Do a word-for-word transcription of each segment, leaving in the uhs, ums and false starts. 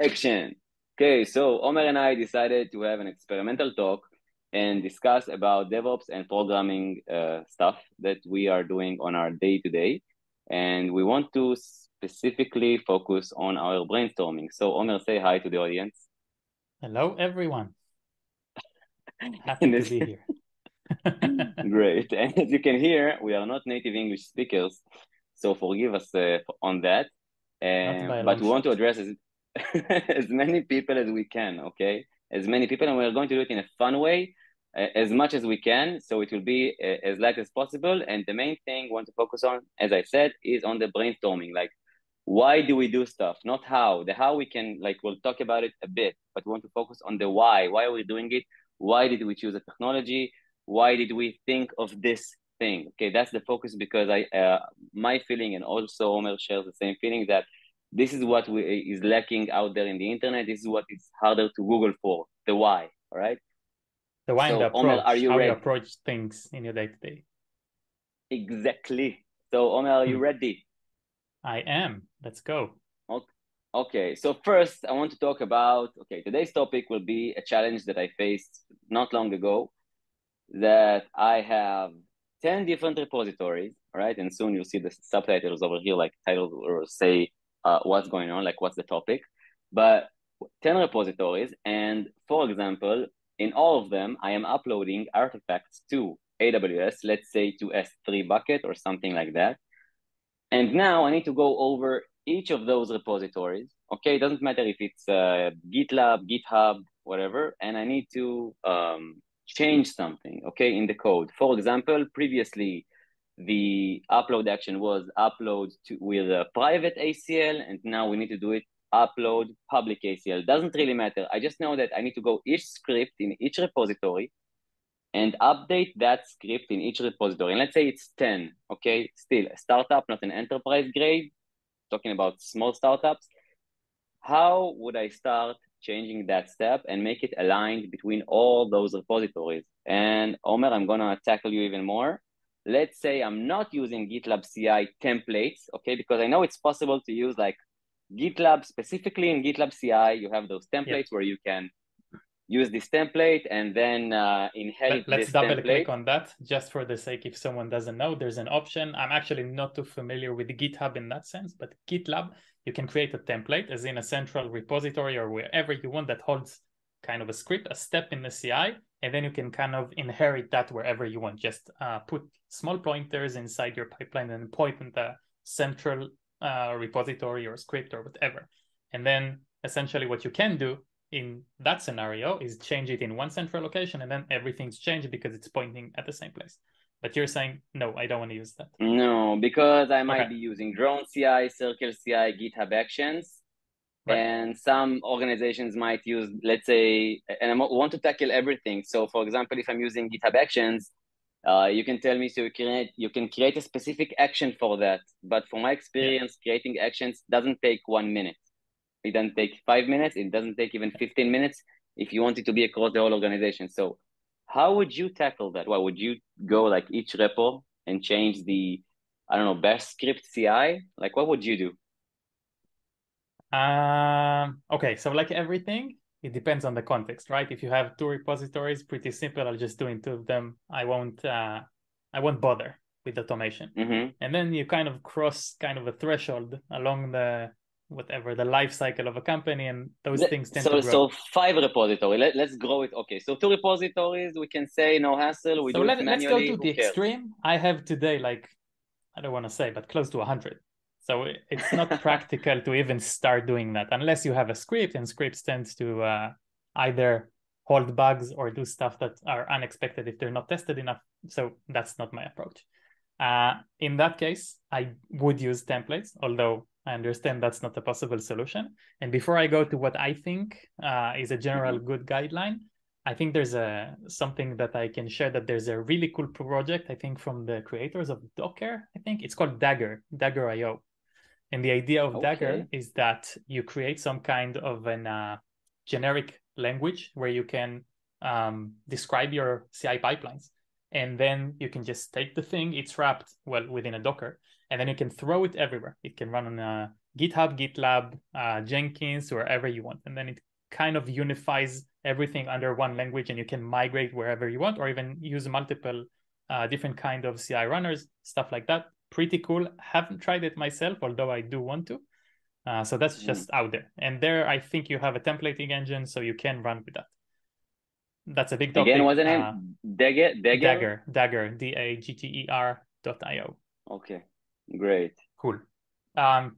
Action. Okay, so Omer and I decided to have an experimental talk and discuss about DevOps and programming uh, stuff that we are doing on our day-to-day. And we want to specifically focus on our brainstorming. So Omer, say hi to the audience. Hello, everyone. Happy to be here. Great. And as you can hear, we are not native English speakers, so forgive us uh, on that. Uh, but we want to address as, as many people as we can, okay? As many people, and we're going to do it in a fun way, uh, as much as we can, so it will be uh, as light as possible. And the main thing we want to focus on, as I said, is on the brainstorming. Like, why do we do stuff? Not how. The how we can, like, we'll talk about it a bit, but we want to focus on the why. Why are we doing it? Why did we choose a technology? Why did we think of this thing? Okay, that's the focus, because I, uh, my feeling, and also Omer shares the same feeling, that this is what we, is lacking out there in the internet. This is what is harder to Google for, the why, all right? The why, so, and the approach, Omer, are you how ready? You approach things in your day-to-day. Exactly. So Omer, are you ready? I am. Let's go. Okay. Okay, so first I want to talk about, okay, today's topic will be a challenge that I faced not long ago, that I have ten different repositories, right? And soon you'll see the subtitles over here, like titles or say uh, what's going on, like what's the topic, but ten repositories. And for example, in all of them, I am uploading artifacts to A W S, let's say to S three bucket or something like that. And now I need to go over each of those repositories, okay? It doesn't matter if it's uh, GitLab, GitHub, whatever, and I need to um, change something, okay, in the code. For example, previously, the upload action was upload to, with a private A C L, and now we need to do it, upload public A C L. Doesn't really matter. I just know that I need to go each script in each repository and update that script in each repository. And let's say it's ten, okay? Still, a startup, not an enterprise grade, talking about small startups. How would I start changing that step and make it aligned between all those repositories? And Omer, I'm gonna tackle you even more. Let's say I'm not using GitLab C I templates, okay? Because I know it's possible to use like GitLab, specifically in GitLab C I, you have those templates, yep, where you can use this template and then uh, inherit. Let, let's this double template. Click on that just for the sake, if someone doesn't know, there's an option. I'm actually not too familiar with GitHub in that sense, but GitLab, you can create a template as in a central repository or wherever you want that holds kind of a script, a step in the C I, and then you can kind of inherit that wherever you want. Just uh, put small pointers inside your pipeline and point in the central uh, repository or script or whatever. And then essentially what you can do in that scenario is change it in one central location, and then everything's changed because it's pointing at the same place. But you're saying, no, I don't want to use that. No, because I might okay. be using Drone C I, Circle C I, GitHub Actions, right, and some organizations might use, let's say, and I want to tackle everything. So for example, if I'm using GitHub Actions, uh, you can tell me, so you, create, you can create a specific action for that. But from my experience, yeah, creating actions doesn't take one minute. It doesn't take five minutes. It doesn't take even fifteen minutes if you want it to be across the whole organization. So how would you tackle that? Why would you go like each repo and change the, I don't know, Bash script C I? Like, what would you do? Um, okay, so like everything, it depends on the context, right? If you have two repositories, pretty simple. I'll just do in two of them. I won't, uh, I won't bother with automation. Mm-hmm. And then you kind of cross kind of a threshold along the whatever the life cycle of a company, and those Let, things tend so, to grow. So five repositories. Let, let's grow it. Okay, so two repositories, we can say no hassle. We so do let, it let's go to the cares? extreme. I have today, like, I don't want to say, but close to one hundred. So it, it's not practical to even start doing that unless you have a script, and scripts tend to uh, either hold bugs or do stuff that are unexpected if they're not tested enough. So that's not my approach. Uh, in that case, I would use templates, although I understand that's not a possible solution. And before I go to what I think uh, is a general good guideline, I think there's a something that I can share, that there's a really cool project, I think, from the creators of Docker, I think. It's called Dagger, Dagger dot I O. And the idea of okay. Dagger is that you create some kind of an uh, generic language where you can um, describe your C I pipelines. And then you can just take the thing, it's wrapped well within a Docker, and then you can throw it everywhere. It can run on a GitHub, GitLab, uh, Jenkins, wherever you want. And then it kind of unifies everything under one language, and you can migrate wherever you want, or even use multiple uh, different kind of C I runners, stuff like that. Pretty cool. Haven't tried it myself, although I do want to. Uh, so that's just out there. And there, I think you have a templating engine, so you can run with that. That's a big topic. Again, what's the name? Uh, Dagger? Dagger? Dagger. D A G G E R dot I O. Okay, great. Cool. Um,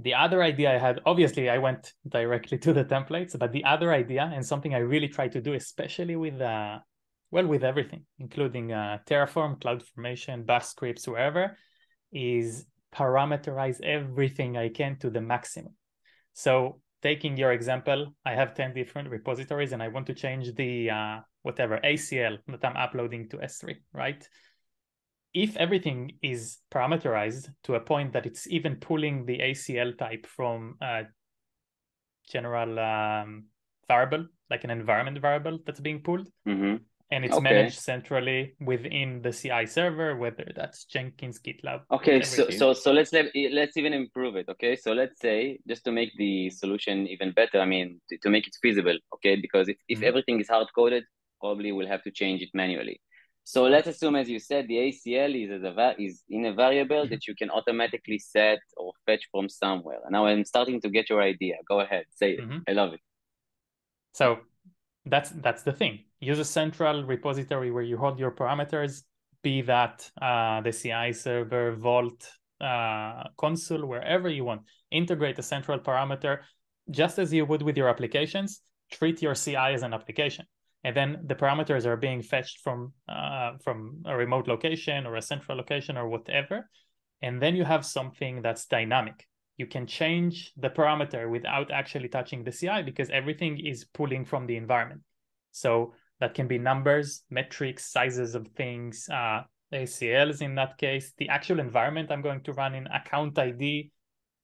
the other idea I had, obviously, I went directly to the templates, but the other idea, and something I really try to do, especially with, uh, well, with everything, including uh, Terraform, CloudFormation, Bash scripts, wherever, is parameterize everything I can to the maximum. So taking your example, I have ten different repositories and I want to change the uh, whatever A C L that I'm uploading to S three, right? If everything is parameterized to a point that it's even pulling the A C L type from a general um, variable, like an environment variable that's being pulled, mm-hmm. and it's okay. managed centrally within the C I server, whether that's Jenkins, GitLab. Okay, so so so let's let's even improve it. Okay, so let's say, just to make the solution even better, I mean, to, to make it feasible. Okay, because if, if mm-hmm. everything is hard coded, probably we'll have to change it manually. So let's assume, as you said, the A C L is as a is in a variable mm-hmm. that you can automatically set or fetch from somewhere. And now I'm starting to get your idea. Go ahead, say it. Mm-hmm. I love it. So. That's that's the thing. Use a central repository where you hold your parameters, be that uh, the C I server, Vault, uh, Consul, wherever you want. Integrate a central parameter, just as you would with your applications. Treat your C I as an application, and then the parameters are being fetched from uh, from a remote location or a central location or whatever, and then you have something that's dynamic. You can change the parameter without actually touching the C I because everything is pulling from the environment. So that can be numbers, metrics, sizes of things, uh, A C Ls in that case, the actual environment I'm going to run in, account I D,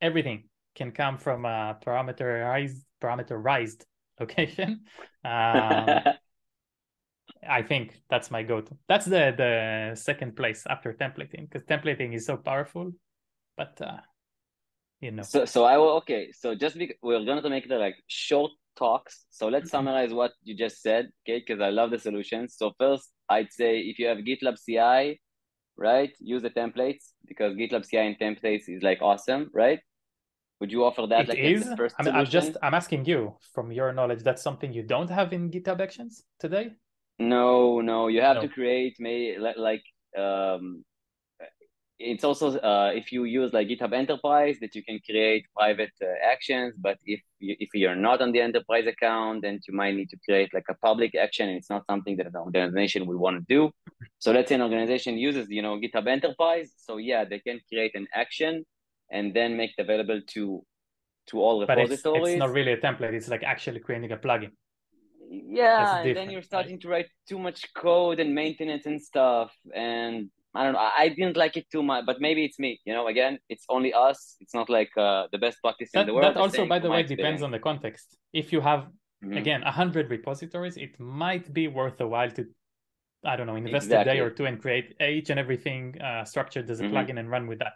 everything can come from a parameterized, parameterized location. Um, I think that's my go-to. That's the, the second place after templating, because templating is so powerful, but... Uh, You know. So, so I will, okay. So just because we're going to make it like short talks. So let's mm-hmm. summarize what you just said, okay? Because I love the solutions. So first, I'd say if you have GitLab C I, right? Use the templates because GitLab C I and templates is like awesome, right? Would you offer that? It like is. The first I mean, I'm just, I'm asking you from your knowledge. That's something you don't have in GitHub Actions today? No, no. You have no. to create maybe like. Um, It's also uh, if you use like GitHub Enterprise that you can create private uh, actions, but if, you, if you're not on the enterprise account, then you might need to create like a public action, and it's not something that an organization would want to do. So let's say an organization uses, you know, GitHub Enterprise. So yeah, they can create an action and then make it available to, to all repositories. But it's, it's not really a template. It's like actually creating a plugin. Yeah, and then you're starting right? to write too much code and maintenance and stuff, and I don't know. I didn't like it too much, but maybe it's me. You know, again, it's only us. It's not like uh, the best practice that, in the world. That also, by the way, depends on the context. If you have, mm-hmm. again, one hundred repositories, it might be worth a while to, I don't know, invest exactly. a day or two and create each and everything uh, structured as a mm-hmm. plugin and run with that.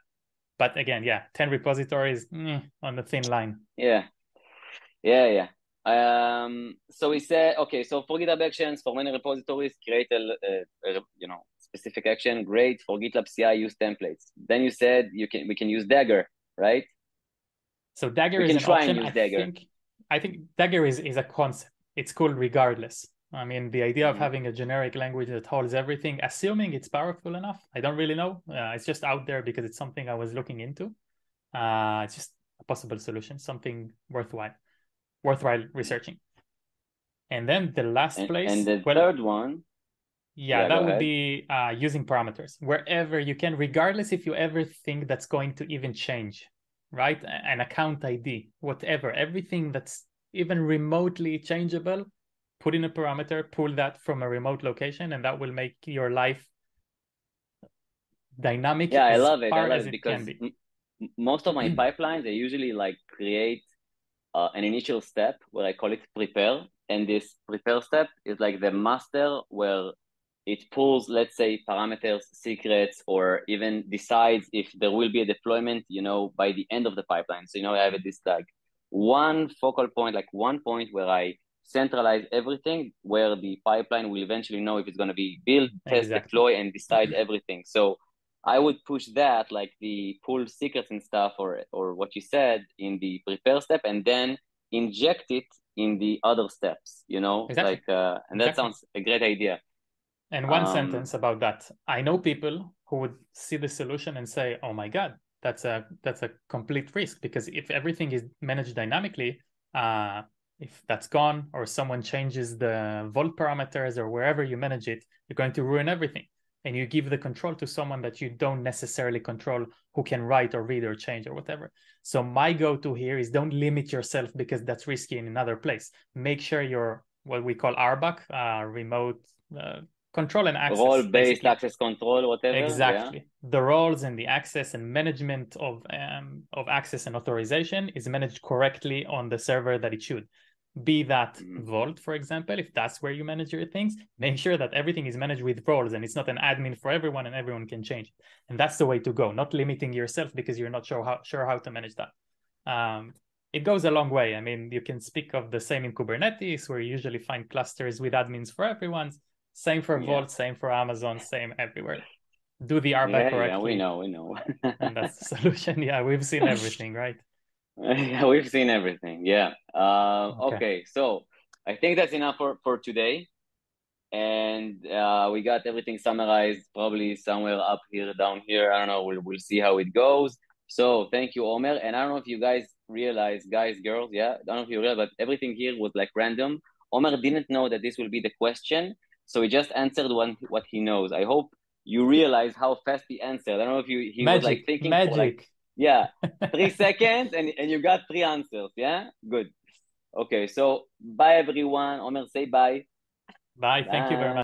But again, yeah, ten repositories mm, on the thin line. Yeah, yeah, yeah. Um, so we said, okay, so for GitHub Actions, for many repositories, create a, a, a you know, specific action, great. For GitLab C I, use templates. Then you said you can we can use Dagger, right? So Dagger is an option. I think, I think Dagger is, is a concept. It's cool regardless. I mean, the idea of mm-hmm. having a generic language that holds everything, assuming it's powerful enough, I don't really know. Uh, it's just out there because it's something I was looking into. Uh, it's just a possible solution, something worthwhile, worthwhile researching. And then the last and, place. And the well, third one. Yeah, yeah, that would ahead. be uh, using parameters wherever you can, regardless if you ever think that's going to even change, right? An account I D, whatever, everything that's even remotely changeable, put in a parameter, pull that from a remote location, and that will make your life dynamic. Yeah, I love it. I love it because be. most of my pipelines, I usually like create uh, an initial step where I call it prepare. And this prepare step is like the master where it pulls, let's say, parameters, secrets, or even decides if there will be a deployment, you know, by the end of the pipeline. So, you know, I have this like one focal point, like one point where I centralize everything, where the pipeline will eventually know if it's going to be build, test, exactly. deploy, and decide everything. So I would push that, like the pull secrets and stuff, or or what you said in the prepare step, and then inject it in the other steps, you know, exactly. like, uh, and that exactly. sounds a great idea. And one um, sentence about that. I know people who would see the solution and say, oh my God, that's a, that's a complete risk, because if everything is managed dynamically, uh, if that's gone, or someone changes the Vault parameters or wherever you manage it, you're going to ruin everything. And you give the control to someone that you don't necessarily control, who can write or read or change or whatever. So my go-to here is don't limit yourself, because that's risky in another place. Make sure you're what we call R B A C, uh, remote uh, control and access. Role-based access control, whatever. Exactly. Yeah. The roles and the access and management of, um, of access and authorization is managed correctly on the server that it should. Be that Vault, for example, if that's where you manage your things, make sure that everything is managed with roles and it's not an admin for everyone and everyone can change it. And that's the way to go, not limiting yourself because you're not sure how, sure how to manage that. Um, it goes a long way. I mean, you can speak of the same in Kubernetes, where you usually find clusters with admins for everyone. Same for yeah. Vault, same for Amazon, same everywhere. Do the R B A C yeah, correctly. Yeah, we know, we know. And that's the solution. Yeah, we've seen everything, right? Yeah, we've seen everything. Yeah. Uh, okay. okay. So I think that's enough for, for today. And uh, we got everything summarized, probably somewhere up here, down here. I don't know. We'll, we'll see how it goes. So thank you, Omer. And I don't know if you guys realize, guys, girls, yeah, I don't know if you realize, but everything here was like random. Omer didn't know that this will be the question. So he just answered one, what he knows. I hope you realize how fast he answered. I don't know if you, he magic, was like thinking. Magic. For, like, yeah, three seconds and, and you got three answers. Yeah, good. Okay, so bye everyone. Omer, say bye. Bye. Bye. Thank you very much.